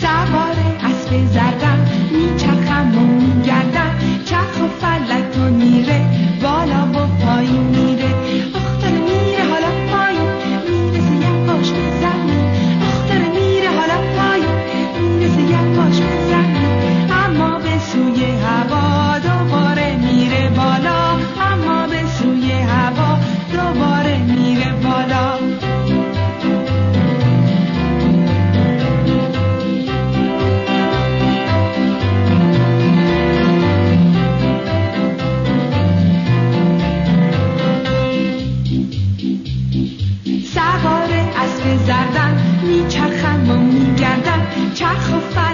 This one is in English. سوار اسب زردم میچرخم و میگردم، چرخ و فلک